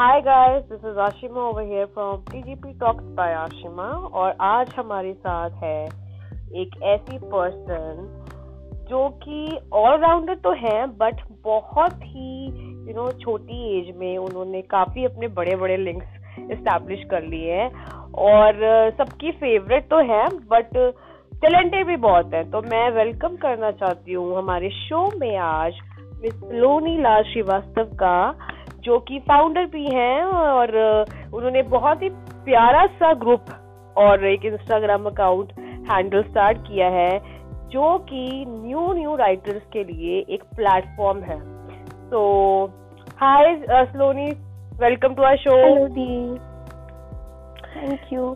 Hi guys, this is Ashima over here from TGP talks by Ashima. और आज हमारे साथ है एक ऐसी पर्सन जो कि ऑलराउंडर तो है, बट बहुत ही छोटी एज में उन्होंने काफ़ी अपने बड़े बड़े लिंक्स इस्टेब्लिश कर लिए हैं और सबकी फेवरेट तो है बट टैलेंटेड भी बहुत है। तो मैं वेलकम करना चाहती हूँ हमारे शो में आज मिस सलोनी लाल श्रीवास्तव का, जो कि फाउंडर भी हैं और उन्होंने बहुत ही प्यारा सा ग्रुप और एक इंस्टाग्राम अकाउंट हैंडल स्टार्ट किया है जो कि न्यू राइटर्स के लिए एक प्लेटफॉर्म है। तो hi Saloni, welcome to our show. Hello दी, थैंक यू।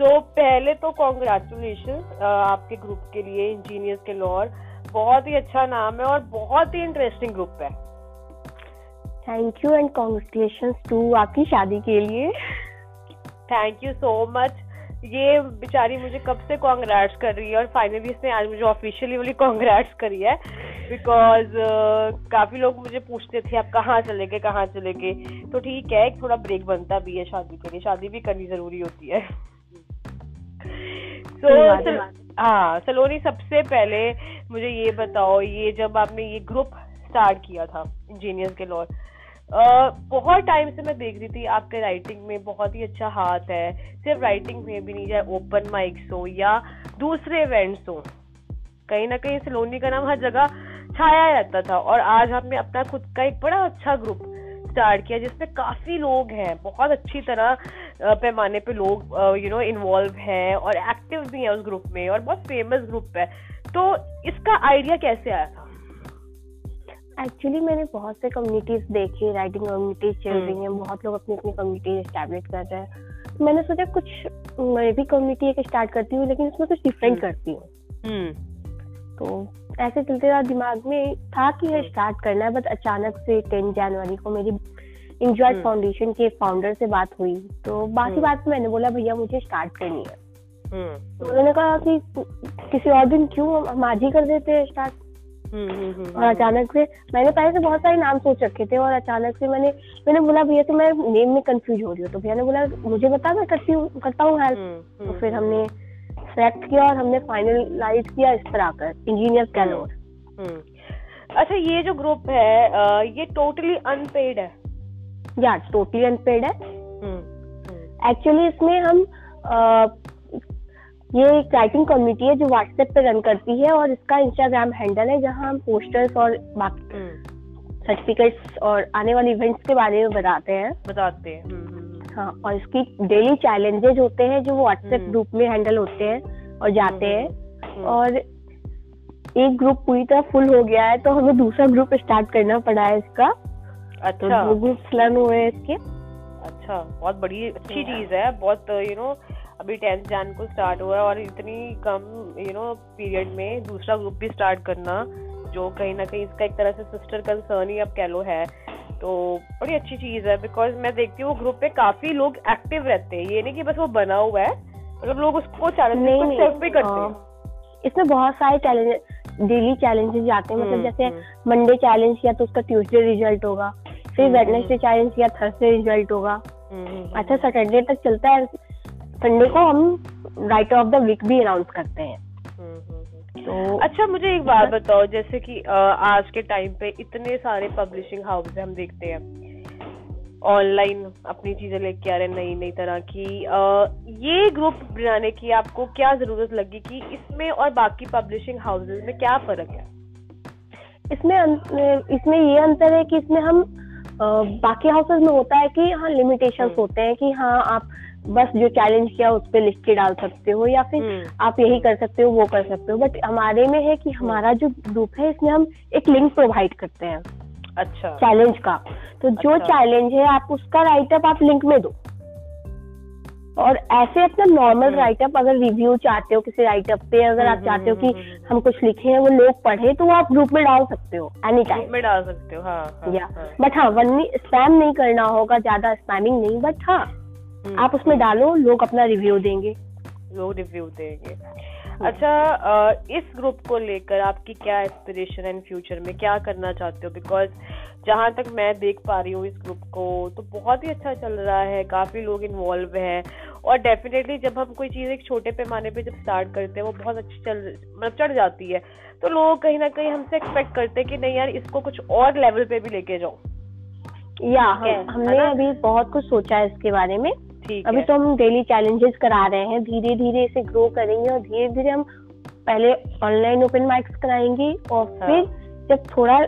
सो पहले तो कॉन्ग्रेचुलेशंस आपके ग्रुप के लिए, इंजीनियर्स के लॉर। बहुत ही अच्छा नाम है और बहुत ही इंटरेस्टिंग ग्रुप है। Thank you and congratulations to आपकी शादी के लिए। Thank you so much. ये बेचारी मुझे कब से कॉन्ग्रेट्स कर रही है और फाइनली इसने आज मुझे ऑफिशियली वाली कॉन्ग्रेट्स करी है, बिकॉज काफ़ी लोग मुझे पूछते थे आप कहाँ चले गए। तो ठीक है, एक थोड़ा ब्रेक बनता भी है शादी के लिए, शादी भी करनी ज़रूरी होती है। सो हाँ सलोनी, सबसे पहले मुझे ये बताओ, ये जब आपने ये ग्रुप स्टार्ट किया था इंजीनियर्स के लॉर, बहुत टाइम से मैं देख रही थी आपके राइटिंग में बहुत ही अच्छा हाथ है। सिर्फ राइटिंग में भी नहीं, चाहे ओपन माइक्स हो या दूसरे इवेंट्स हो, कहीं ना कहीं सलोनी का नाम हर जगह छाया रहता था। और आज आपने अपना खुद का एक बड़ा अच्छा ग्रुप स्टार्ट किया जिसमें काफ़ी लोग हैं, बहुत अच्छी तरह पैमाने पे लोग इन्वॉल्व हैं और एक्टिव भी हैं उस ग्रुप में, और बहुत फेमस ग्रुप है। तो इसका आइडिया कैसे आया था? एक्चुअली मैंने बहुत से कम्युनिटीज देखी, राइटिंग कम्युनिटीज चल रही हैं, बहुत लोग अपनी अपनी कम्युनिटी एस्टैब्लिश कर रहे हैं। तो मैंने सोचा कुछ मैं भी कम्युनिटी एक स्टार्ट करती हूँ, लेकिन उसमें कुछ डिफरेंट करती हूँ। तो ऐसे चलते रहा, दिमाग में था कि है स्टार्ट करना है, बट अचानक से 10 जनवरी को मेरी एंजॉय फाउंडेशन के फाउंडर से बात हुई। तो बाकी बात मैंने बोला भैया मुझे स्टार्ट करनी है। तो उन्होंने कहा कि किसी और दिन क्यों, हम आज ही कर देते हैं स्टार्ट। और अचानक से मैंने पहले से बहुत सारे नाम सोच रखे थे और अचानक से मैंने बोला भैया तो मैं नेम में कंफ्यूज हो रही हूँ। तो भैया ने बोला मुझे बता, मैं करता हूँ हेल्प। तो फिर हमने सेलेक्ट किया और हमने फाइनलाइज किया इस तरह कर इंजीनियर कैलोर। अच्छा, ये जो ग्रुप है ये टोटली अनपेड है? या टोटली अनपेड है। एक्चुअली इसमें हम ये एक राइटिंग कम्युनिटी है जो व्हाट्सएप पे रन करती है और इसका इंस्टाग्राम हैंडल है जहां हम पोस्टर्स और बाकी सर्टिफिकेट्स और आने वाले इवेंट्स के बारे में बताते हैं। हाँ, और इसकी डेली चैलेंजेस होते हैं जो व्हाट्सएप ग्रुप में हैंडल होते हैं और जाते हैं। और एक ग्रुप पूरी तरह फुल हो गया है तो हमें दूसरा ग्रुप स्टार्ट करना पड़ा है इसका। अच्छा, दो ग्रुप्स रन हुए हैं इसके। अच्छा, बहुत बड़ी अच्छी चीज है। बहुत अभी 10 जनवरी को स्टार्ट हुआ है और इतनी कम पीरियड में दूसरा ग्रुप भी स्टार्ट करना, जो कहीं ना कहीं इसका एक तरह से सिस्टर कंसर्न ही अब कह लो है, तो बड़ी अच्छी चीज़ है। बिकॉज मैं देखती हूँ वो ग्रुप पे काफ़ी लोग एक्टिव रहते हैं, ये नहीं कि बस वो बना हुआ है, मतलब लोग उसको चैलेंज भी करते हैं। इसमें बहुत सारे चैलेंज, डेली चैलेंजेस आते हैं, मतलब जैसे मंडे चैलेंज किया तो उसका ट्यूसडे रिजल्ट होगा, फिर वेडनेसडे चैलेंज किया थर्सडे रिजल्ट होगा। अच्छा, सैटरडे तक चलता है, संडे को हम राइटर ऑफ द वीक भी अनाउंस करते हैं। तो अच्छा, मुझे एक बात बताओ, जैसे कि आज के टाइम पे इतने सारे पब्लिशिंग हाउस हम देखते हैं ऑनलाइन अपनी चीजें लेके आ रहे हैं नई तरह की, ये ग्रुप बनाने की आपको क्या जरूरत लगी कि इसमें और बाकी पब्लिशिंग हाउसेज में क्या फर्क है? इसमें ये अंतर है कि इसमें हम बाकी हाउसेज में होता है कि हाँ लिमिटेशंस होते हैं कि हाँ आप बस जो चैलेंज किया उस पर लिख के डाल सकते हो या फिर आप यही कर सकते हो वो कर सकते हो, बट हमारे में है कि हमारा जो ग्रुप है इसमें हम एक लिंक प्रोवाइड करते हैं। अच्छा, चैलेंज का तो जो चैलेंज है आप उसका राइटअप आप लिंक में दो, और ऐसे अपना नॉर्मल राइटअप अगर रिव्यू चाहते हो किसी राइटअप पे, अगर आप चाहते हो कि हम कुछ लिखे हैं वो लोग पढ़े तो आप ग्रुप में डाल सकते हो, एनी टाइम में डाल सकते हो। हाँ, बट हाँ स्पैम नहीं करना होगा, ज्यादा स्पैमिंग नहीं, बट हाँ आप उसमें डालो, लोग अपना रिव्यू देंगे। अच्छा, इस ग्रुप को लेकर आपकी क्या एस्पिरेशन एंड फ्यूचर में क्या करना चाहते हो? बिकॉज जहाँ तक मैं देख पा रही हूँ इस ग्रुप को तो बहुत ही अच्छा चल रहा है, काफ़ी लोग इन्वॉल्व हैं, और डेफिनेटली जब हम कोई चीज़ एक छोटे पैमाने पे जब स्टार्ट करते हैं वो बहुत अच्छी चढ़ जाती है, तो लोग कहीं ना कहीं हमसे एक्सपेक्ट करते हैं कि नहीं यार इसको कुछ और लेवल पे भी लेके जाओ। या हमने अभी बहुत कुछ सोचा है इसके बारे में। अभी तो हम डेली चैलेंजेस करा रहे हैं, धीरे धीरे इसे ग्रो करेंगे और धीरे धीरे हम पहले ऑनलाइन ओपन माइक्स कराएंगे और फिर जब थोड़ा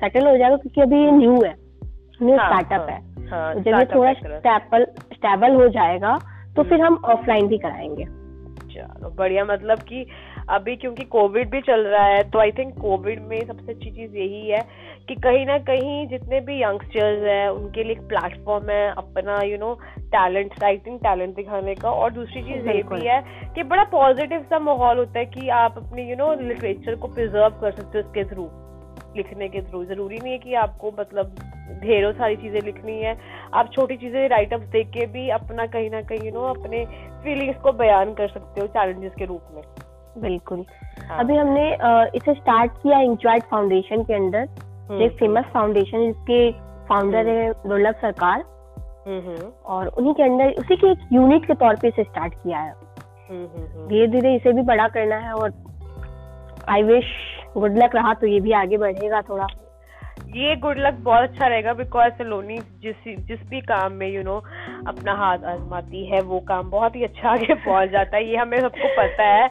सेटल हो जाएगा, क्योंकि अभी ये न्यू है, न्यू स्टार्टअप है, जब ये थोड़ा स्टेबल हो जाएगा तो फिर हम ऑफलाइन भी कराएंगे। चलो बढ़िया। मतलब कि अभी क्योंकि कोविड भी चल रहा है तो आई थिंक कोविड में सबसे अच्छी चीज़ यही है कि कहीं ना कहीं जितने भी यंगस्टर्स हैं उनके लिए एक प्लेटफॉर्म है अपना टैलेंट, आई थिंक टैलेंट दिखाने का। और दूसरी चीज़ ये भी है कि बड़ा पॉजिटिव सा माहौल होता है कि आप अपनी लिटरेचर को प्रिजर्व कर सकते हो इसके थ्रू, लिखने के थ्रू। जरूरी नहीं है कि आपको मतलब ढेरों सारी चीज़ें लिखनी है, आप छोटी चीज़ें राइटअप्स देख के भी अपना कहीं ना कहीं अपने फीलिंग्स को बयान कर सकते हो चैलेंजेस के रूप में। बिल्कुल। अभी हमने इसे स्टार्ट किया एंजॉय फाउंडेशन के अंदर, एक फेमस फाउंडेशन जिसके फाउंडर है गुडलक सरकार, और उन्हीं के अंदर उसी के एक यूनिट के तौर पे इसे स्टार्ट किया है। धीरे धीरे इसे भी बड़ा करना है और आई विश गुडलक रहा तो ये भी आगे बढ़ेगा थोड़ा। ये गुडलक बहुत अच्छा रहेगा बिकॉज सलोनी जिस भी काम में अपना हाथ आजमाती है वो काम बहुत ही अच्छा आगे पहुंच जाता है, ये हमें सबको पता है।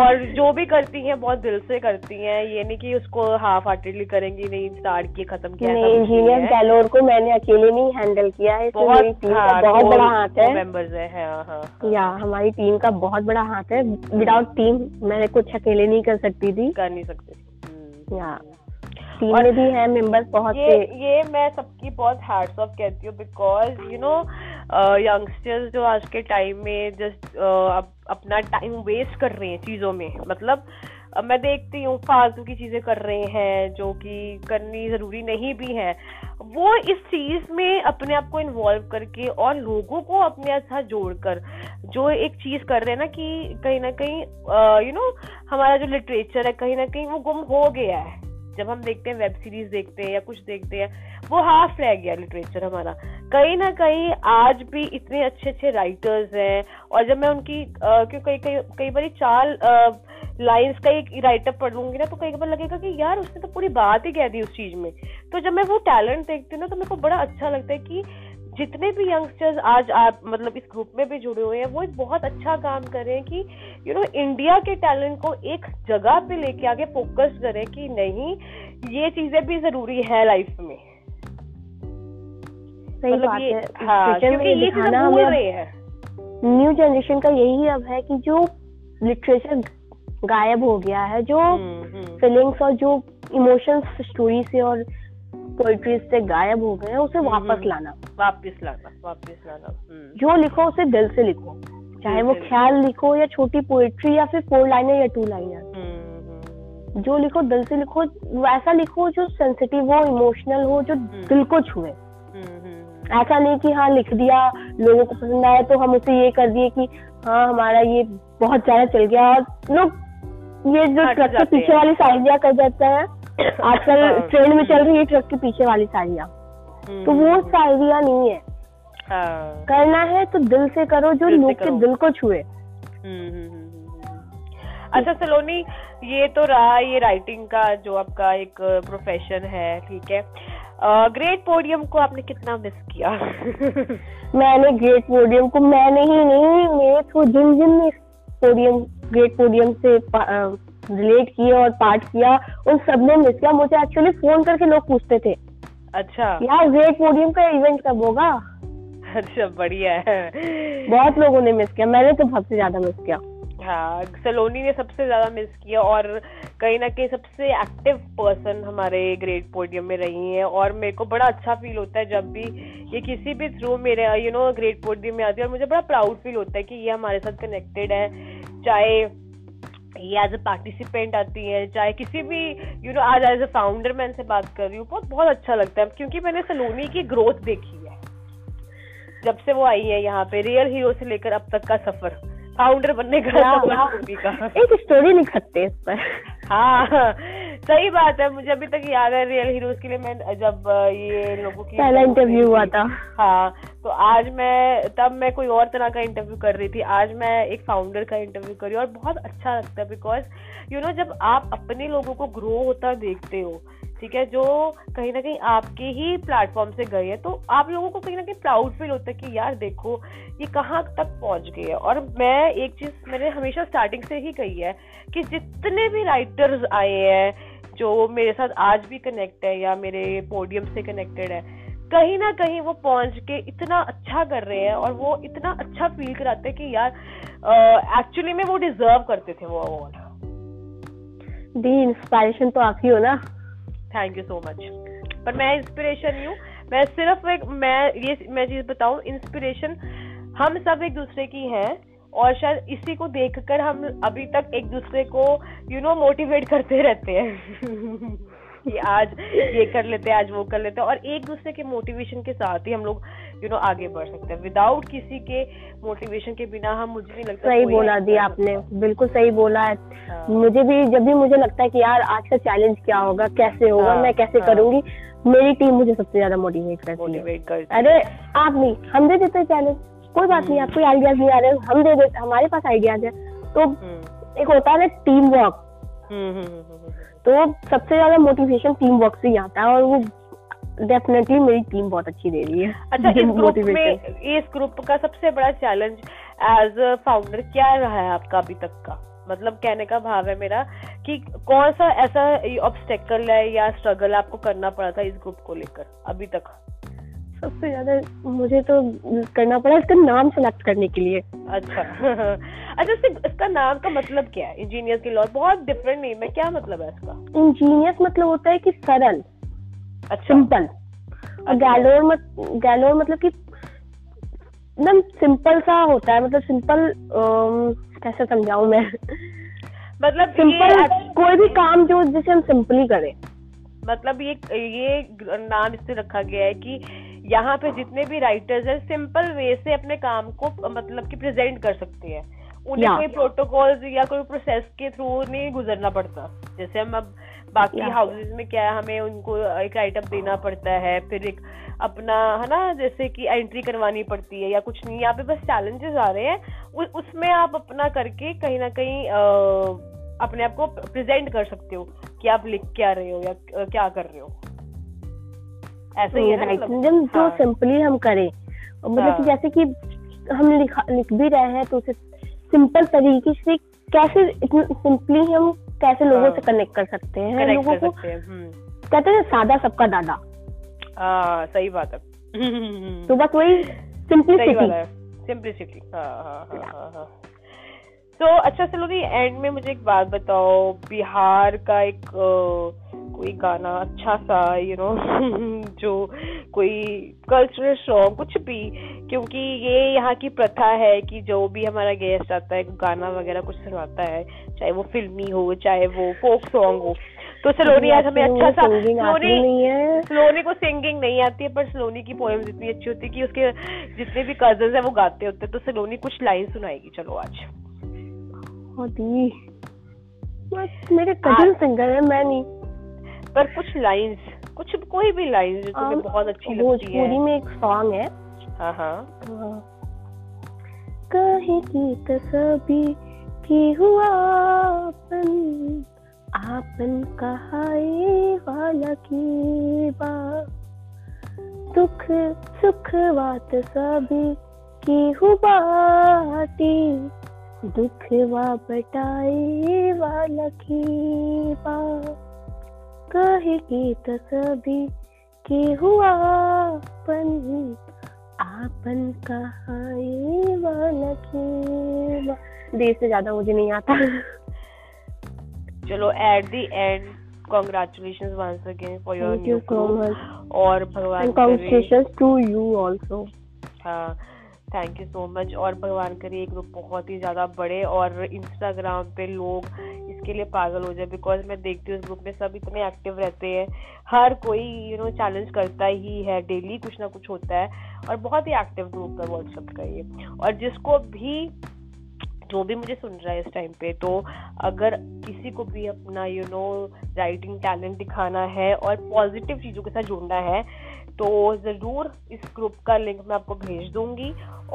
और जो भी करती हैं बहुत दिल से करती हैं, ये नहीं कि उसको हाफ हार्टेडली करेंगी, नहीं स्टार्ट की खत्म किया। इंजीनियर गैलोर को मैंने अकेले नहीं हैंडल किया है, बहुत बड़ा हाथ है, मेंबर्स हैं या हमारी टीम का बहुत बड़ा हाथ है। विदाउट टीम मैं कुछ अकेले नहीं कर सकती थी, कर नहीं सकती या टीम में भी है मेंबर्स बहुत। ये मैं सबकी बहुत हैट्स ऑफ कहती हूँ बिकॉज यंगस्टर्स जो आज के टाइम में जस्ट अपना टाइम वेस्ट कर रहे हैं चीज़ों में, मतलब मैं देखती हूँ फालतू की चीज़ें कर रहे हैं जो कि करनी ज़रूरी नहीं भी है, वो इस चीज़ में अपने आप को इन्वॉल्व करके और लोगों को अपने साथ जोड़कर जो एक चीज़ कर रहे हैं ना कि कहीं ना कहीं हमारा जो लिटरेचर है कहीं ना कहीं वो गुम हो गया है। जब हम देखते हैं वेब सीरीज देखते हैं या कुछ देखते हैं वो हाफ रह गया लिटरेचर हमारा। कहीं ना कहीं आज भी इतने अच्छे अच्छे राइटर्स हैं और जब मैं उनकी कई बार चाल लाइंस का एक राइटअप पढ़ूंगी ना तो कई बार लगेगा कि यार उसने तो पूरी बात ही कह दी उस चीज़ में। तो जब मैं वो टैलेंट देखती हूँ ना तो मेरे को बड़ा अच्छा लगता है कि जितने भी यंगस्टर्स आज आप मतलब इस ग्रुप में भी जुड़े हुए हैं वो एक बहुत अच्छा काम कर रहे हैं कि इंडिया के टैलेंट को एक जगह पे लेके आगे फोकस करें कि नहीं ये चीजें भी जरूरी है लाइफ में। सही बात है, क्योंकि ये दिखाना हो रहे हैं न्यू जनरेशन का यही अब है कि जो लिटरेचर गायब हो गया है, जो फीलिंग्स और जो इमोशंस स्टोरी से और पोएट्री से गायब हो गए हैं उसे वापस लाना। जो लिखो उसे दिल से लिखो, चाहे वो ख्याल लिखो या छोटी पोएट्री या फिर 4 लाइनर या 2 लाइनर, जो लिखो दिल से लिखो, वैसा लिखो जो सेंसिटिव हो, इमोशनल हो, जो दिल को छुए। ऐसा नहीं कि हाँ लिख दिया लोगों को पसंद आया तो हम उसे ये कर दिए कि हाँ हमारा ये बहुत ज्यादा चल गया और लोग ये जो ट्रक के पीछे वाली साइड कर जाता है आजकल ट्रेन में चल रही है ट्रक के पीछे वाली शायरिया, तो वो शायरिया नहीं है। करना है तो दिल से करो जो लोग के दिल को छुए। अच्छा सलोनी, ये तो रहा ये राइटिंग का जो आपका एक प्रोफेशन है, ठीक है। ग्रेट पोडियम को आपने कितना मिस किया? मैंने ग्रेट पोडियम को मैंने ही नहीं, मेरे तो जिन ने ग्रेट पोडियम से रिलेट किए और पार्ट किया उन सबने मिस किया। मुझे एक्चुअली फोन करके लोग पूछते थे अच्छा यार ग्रेट पोडियम का इवेंट कब होगा। अच्छा बढ़िया है, बहुत लोगों ने मिस किया, मैंने तो सबसे ज्यादा मिस किया। हाँ सलोनी ने सबसे ज्यादा मिस किया और कहीं ना कहीं सबसे एक्टिव पर्सन हमारे ग्रेट पोडियम में रही हैं और मेरे को बड़ा अच्छा फील होता है जब भी ये किसी भी थ्रू मेरे ग्रेट पोडियम में आती है और मुझे बड़ा प्राउड फील होता है कि ये हमारे साथ कनेक्टेड है, चाहे ये एज अ पार्टिसिपेंट आती है चाहे किसी भी आज एज अ फाउंडर मैं इनसे बात कर रही हूँ। बहुत अच्छा लगता है क्योंकि मैंने सलोनी की ग्रोथ देखी है जब से वो आई है यहाँ पे, रियल हीरो से लेकर अब तक का सफर फाउंडर बनने का एक स्टोरी लिख सकते हैं इस पर। हाँ सही बात है, मुझे अभी तक याद है रियल हीरोज के लिए मैं जब ये लोगों की पहला इंटरव्यू हुआ था, हाँ तो आज मैं तब मैं कोई और तरह का इंटरव्यू कर रही थी, आज मैं एक फाउंडर का इंटरव्यू कर रही हूँ और बहुत अच्छा लगता है बिकॉज यू नो जब आप अपने लोगों को ग्रो होता देखते हो, ठीक है, जो कहीं ना कहीं आपके ही प्लेटफॉर्म से गए हैं, तो आप लोगों को कहीं ना कहीं प्राउड फील होता है कि यार देखो ये कहाँ तक पहुँच गए है। और मैं एक चीज़ मैंने हमेशा स्टार्टिंग से ही कही है कि जितने भी राइटर्स आए हैं जो मेरे साथ आज भी कनेक्ट है या मेरे पोडियम से कनेक्टेड है, कहीं ना कहीं वो पहुँच के इतना अच्छा कर रहे हैं और वो इतना अच्छा फील कराते हैं कि यार एक्चुअली में वो डिजर्व करते थे वो अवार्ड। दी इंस्पायरेशन तो आप ही हो ना। Thank you so much. पर मैं इंस्पिरेशन नहीं हूँ, मैं सिर्फ एक मैं चीज़ बताऊँ, इंस्पिरेशन हम सब एक दूसरे की हैं और शायद इसी को देखकर हम अभी तक एक दूसरे को यू नो मोटिवेट करते रहते हैं कि आज ये कर लेते हैं, आज वो कर लेते हैं, और एक दूसरे के मोटिवेशन के साथ ही हम लोग यू नो आगे बढ़ सकते हैं। विदाउट किसी के मोटिवेशन के बिना हम, मुझे नहीं लगता। सही बोला दी आपने, बिल्कुल सही बोला है। मुझे भी जब भी मुझे लगता है कि यार आज का चैलेंज क्या होगा, कैसे होगा, मैं कैसे करूंगी, मेरी टीम मुझे सबसे ज्यादा मोटिवेट करती है। अरे आप नहीं, हम दे देते चैलेंज, कोई बात नहीं, आपको आइडियाज नहीं आ रहे, हम दे देते, हमारे पास आइडियाज है। तो एक होता है टीम वर्क, तो सबसे ज्यादा मोटिवेशन टीम वर्क से ही आता है और वो डेफिनेटली मेरी टीम बहुत अच्छी दे रही है। अच्छा, इस ग्रुप का सबसे बड़ा चैलेंज एज अ फाउंडर क्या रहा है आपका अभी तक का? मतलब कहने का भाव है मेरा कि कौन सा ऐसा ऑब्स्टेकल है या स्ट्रगल आपको करना पड़ा था इस ग्रुप को लेकर अभी तक? सबसे ज्यादा मुझे तो करना पड़ा इसका नाम सेलेक्ट करने के लिए। अच्छा अच्छा, इसका नाम का मतलब क्या है? इंजीनियर्स के लॉज बहुत डिफरेंट नेम है, क्या मतलब है इसका? इंजीनियर्स मतलब होता है कि सरल, सिंपल, और गैलोर मतलब कि एकदम सिंपल सा होता है, मतलब सिंपल कैसे समझाऊं मैं, मतलब सिंपल कोई भी काम जो जिसे हम सिंपली करें। मतलब ये नाम इससे रखा गया है कि यहाँ पे जितने भी राइटर्स हैं सिंपल वे से अपने काम को मतलब कि प्रेजेंट कर सकते हैं, उन्हें कोई प्रोटोकॉल्स या कोई प्रोसेस के थ्रू नहीं गुजरना पड़ता। जैसे हम अब बाकी हाउसेज में क्या है, हमें उनको एक राइट अप देना पड़ता है, फिर एक अपना है ना जैसे कि एंट्री करवानी पड़ती है या कुछ नहीं, यहाँ पे बस चैलेंजेस आ रहे हैं, उसमें आप अपना करके कहीं ना कहीं अपने आप को प्रेजेंट कर सकते हो कि आप लिख क्या रहे हो या क्या कर रहे हो। ऐसे ही राइटिंग जो सिंपली हम करें, मतलब जैसे कि हम लिख भी रहे हैं तो उसे सिंपल तरीके से कैसे सिंपली हम कैसे लोगों से कनेक्ट कर सकते हैं, लोगों को कहते हैं सादा सबका दादा। सही बात है। तो बस वही सिंपलिसिटी। तो अच्छा सलोनी, एंड में मुझे एक बात बताओ, बिहार का एक कोई गाना अच्छा सा यू नो जो कोई कल्चरल सॉन्ग कुछ भी, क्योंकि ये यहाँ की प्रथा है कि जो भी हमारा गेस्ट आता है गाना वगैरह कुछ सुनाता है, चाहे वो फिल्मी हो चाहे वो फोक सॉन्ग हो। तो सलोनी आज हमें अच्छा सा, सलोनी को सिंगिंग नहीं आती है पर सलोनी की पोएम्स इतनी अच्छी होती है कि उसके जितने भी कजन्स हैं वो गाते होते हैं, तो सलोनी कुछ लाइन सुनाएगी चलो आज। मेरे कजन सिंगर है, मैं नहीं, पर कुछ लाइंस, कुछ कोई भी लाइंस जो तुम्हें बहुत अच्छी लगती है। भोजपुरी में एक सॉन्ग है, कहीं की तसबी की हुआ आपन, आपन कहाए वाला की बा, दुख सुख बात सभी की हुबाती, दुख वा बटाए वाला की बा, कहे की तसबी के हुआ आपन, आपन कहाए वाला की बा। देर से ज्यादा मुझे नहीं आता। चलो at the end congratulations once again for your new group और भगवान congratulations to you also। हाँ थैंक यू सो मच, और भगवान करे ये ग्रुप बहुत ही ज़्यादा बड़े और इंस्टाग्राम पे लोग इसके लिए पागल हो जाए, बिकॉज मैं देखती हूँ उस ग्रुप में सब इतने एक्टिव रहते हैं, हर कोई यू नो चैलेंज करता ही है, डेली कुछ ना कुछ होता है, और बहुत ही एक्टिव ग्रुप है व्हाट्सएप का ये। और जिसको भी जो भी मुझे सुन रहा है इस टाइम पे, तो अगर किसी को भी अपना राइटिंग टैलेंट दिखाना है और पॉजिटिव चीज़ों के साथ जुड़ना है, तो ज़रूर इस ग्रुप का लिंक मैं आपको भेज दूंगी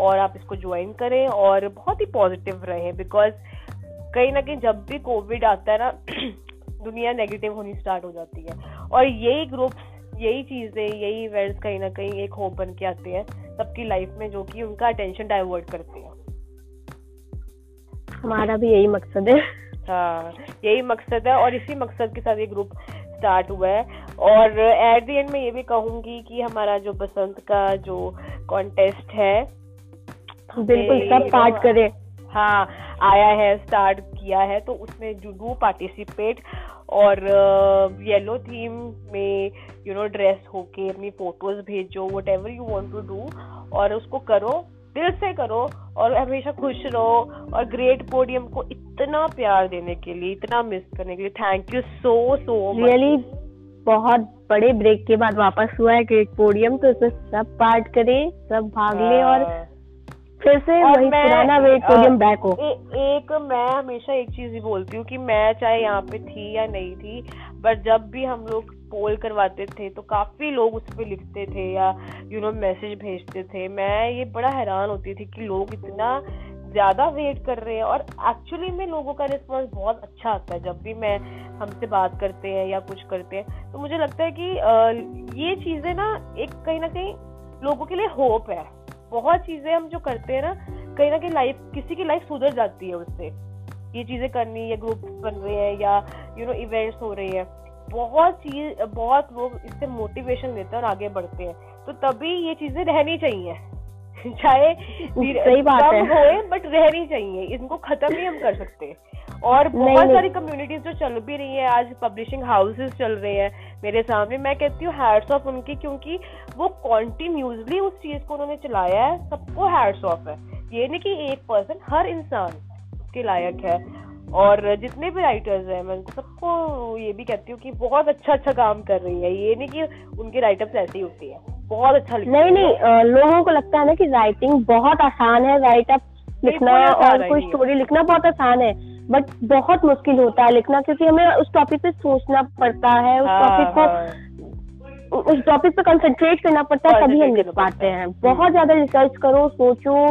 और आप इसको ज्वाइन करें और बहुत ही पॉजिटिव रहें, बिकॉज कहीं ना कहीं जब भी कोविड आता है ना दुनिया नेगेटिव होनी स्टार्ट हो जाती है, और यही ग्रुप्स, यही चीज़ें, यही इवेंट्स कहीं ना कहीं एक होप बन के आते हैं सबकी लाइफ में, जो कि उनका अटेंशन डाइवर्ट करते हैं। हमारा भी यही मकसद है। हाँ, यही मकसद है और इसी मकसद के साथ ये ग्रुप स्टार्ट हुआ है। और एट द एंड में ये भी कहूंगी कि हमारा जो बसंत का जो कॉन्टेस्ट है, बिल्कुल सब पार्ट करें, हाँ आया है, स्टार्ट किया है, तो उसमें डू पार्टिसिपेट और येलो थीम में ड्रेस होके अपनी फोटोज भेजो, whatever you want to do, और उसको करो, दिल से करो और हमेशा खुश रहो। और ग्रेट पोडियम को इतना प्यार देने के लिए, इतना मिस करने के लिए thank you so so much. Really बहुत बड़े ब्रेक के बाद वापस हुआ है ग्रेट पोडियम, तो इसमें सब पार्ट करें, सब भाग लें और फिर से वही पुराना ग्रेट पोडियम बैक हो। एक मैं हमेशा एक चीज ही बोलती हूँ कि मैं चाहे यहाँ पे थी या नहीं थी, बट जब भी हम लोग पोल करवाते थे तो काफ़ी लोग उस पर लिखते थे या मैसेज भेजते थे। मैं ये बड़ा हैरान होती थी कि लोग इतना ज़्यादा वेट कर रहे हैं, और एक्चुअली में लोगों का रिस्पॉन्स बहुत अच्छा आता है जब भी मैं हमसे बात करते हैं या कुछ करते हैं। तो मुझे लगता है कि ये चीज़ें ना एक कहीं ना कहीं लोगों के लिए होप है। बहुत चीज़ें हम जो करते हैं ना कहीं लाइफ, किसी की लाइफ सुधर जाती है उससे। ये चीज़ें करनी या ग्रुप्स बन रहे हैं या इवेंट्स हो रहे हैं, बहुत लोग इससे मोटिवेशन लेते हैं और आगे बढ़ते हैं। तो तभी ये चीजें रहनी चाहिए, चाहे कम होए बट रहनी चाहिए, इनको खत्म ही हम कर सकते हैं। और बहुत सारी कम्युनिटीज जो चल भी रही है, आज पब्लिशिंग हाउसेस चल रहे हैं मेरे सामने, मैं कहती हूँ हैट्स ऑफ उनकी, क्योंकि वो कॉन्टिन्यूसली उस चीज को उन्होंने चलाया है। सबको हैट्स ऑफ है, ये नहीं कि एक पर्सन, हर इंसान उसके लायक है। और जितने भी राइटर्स हैं मैं उनको सबको ये भी कहती हूँ कि बहुत अच्छा अच्छा काम कर रही है। ये नहीं कि उनके राइटअप्स ऐसे ही होती है, बहुत अच्छा लिखती है। नहीं, लोगों को लगता है ना कि राइटिंग बहुत आसान है, राइटअप लिखना और कोई स्टोरी लिखना बहुत आसान है, बट बहुत मुश्किल होता है लिखना, क्योंकि हमें उस टॉपिक पे सोचना पड़ता है, उस टॉपिक पे कंसंट्रेट करना पड़ता है, तभी हम लिख पाते हैं। बहुत ज्यादा रिसर्च करो, सोचो,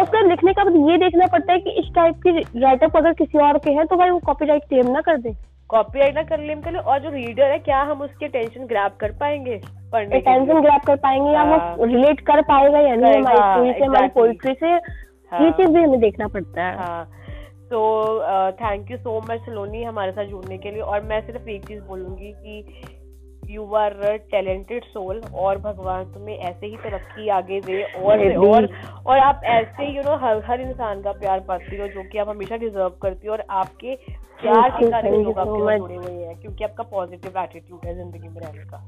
उसका लिखने का ये देखना पड़ता है कि इस टाइप की राइटअप अगर किसी और के हैं तो भाई वो कॉपीराइट क्लेम ना कर दे, और जो रीडर है क्या हम उसके टेंशन ग्रैब कर पाएंगे, टेंशन ग्रैब कर पाएंगे या वो रिलेट कर पाएगा या नहीं हमारी स्टोरी से, हमारी पोएट्री से, ये चीज भी हमें देखना पड़ता है। तो thank you so much Saloni हमारे साथ जुड़ने के लिए। और मैं सिर्फ एक चीज बोलूंगी कि यू आर टैलेंटेड सोल और भगवान तुम्हें ऐसे ही तरक्की आगे दे, और आप ऐसे हर इंसान का प्यार पाती हो जो कि आप हमेशा डिजर्व करती हो, और आपके प्यार के कारण लोग आपसे जुड़े हुए हैं क्योंकि आपका पॉजिटिव एटीट्यूड है जिंदगी में रहने का।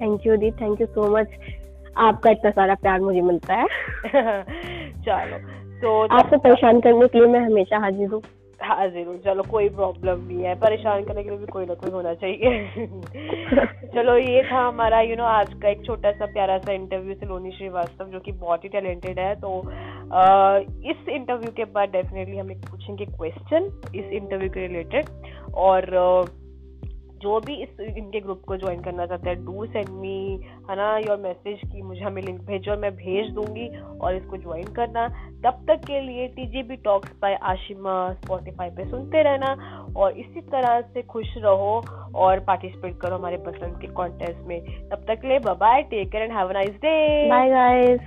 थैंक यू दी, थैंक यू सो मच, आपका इतना सारा प्यार मुझे मिलता है। चलो, तो आपसे परेशान करने के लिए मैं हमेशा हाजिर हूँ। हाँ जरूर, चलो कोई प्रॉब्लम नहीं है, परेशान करने के लिए भी कोई ना कोई होना चाहिए। चलो, ये था हमारा आज का एक छोटा सा प्यारा सा इंटरव्यू सलोनी श्रीवास्तव, जो कि बहुत ही टैलेंटेड है। तो इस इंटरव्यू के बाद डेफिनेटली हम एक पूछेंगे क्वेश्चन इस इंटरव्यू के रिलेटेड, और जो भी इनके ग्रुप को ज्वाइन करना चाहता है do send me your message कि मुझे हमें लिंक भेजो और मैं भेज दूंगी और इसको ज्वाइन करना। तब तक के लिए TGP talks by Ashima Spotify पे सुनते रहना और इसी तरह से खुश रहो और पार्टिसिपेट करो हमारे पसंद के कॉन्टेस्ट में। तब तक के लिए bye bye, take care and have a nice day. Bye guys.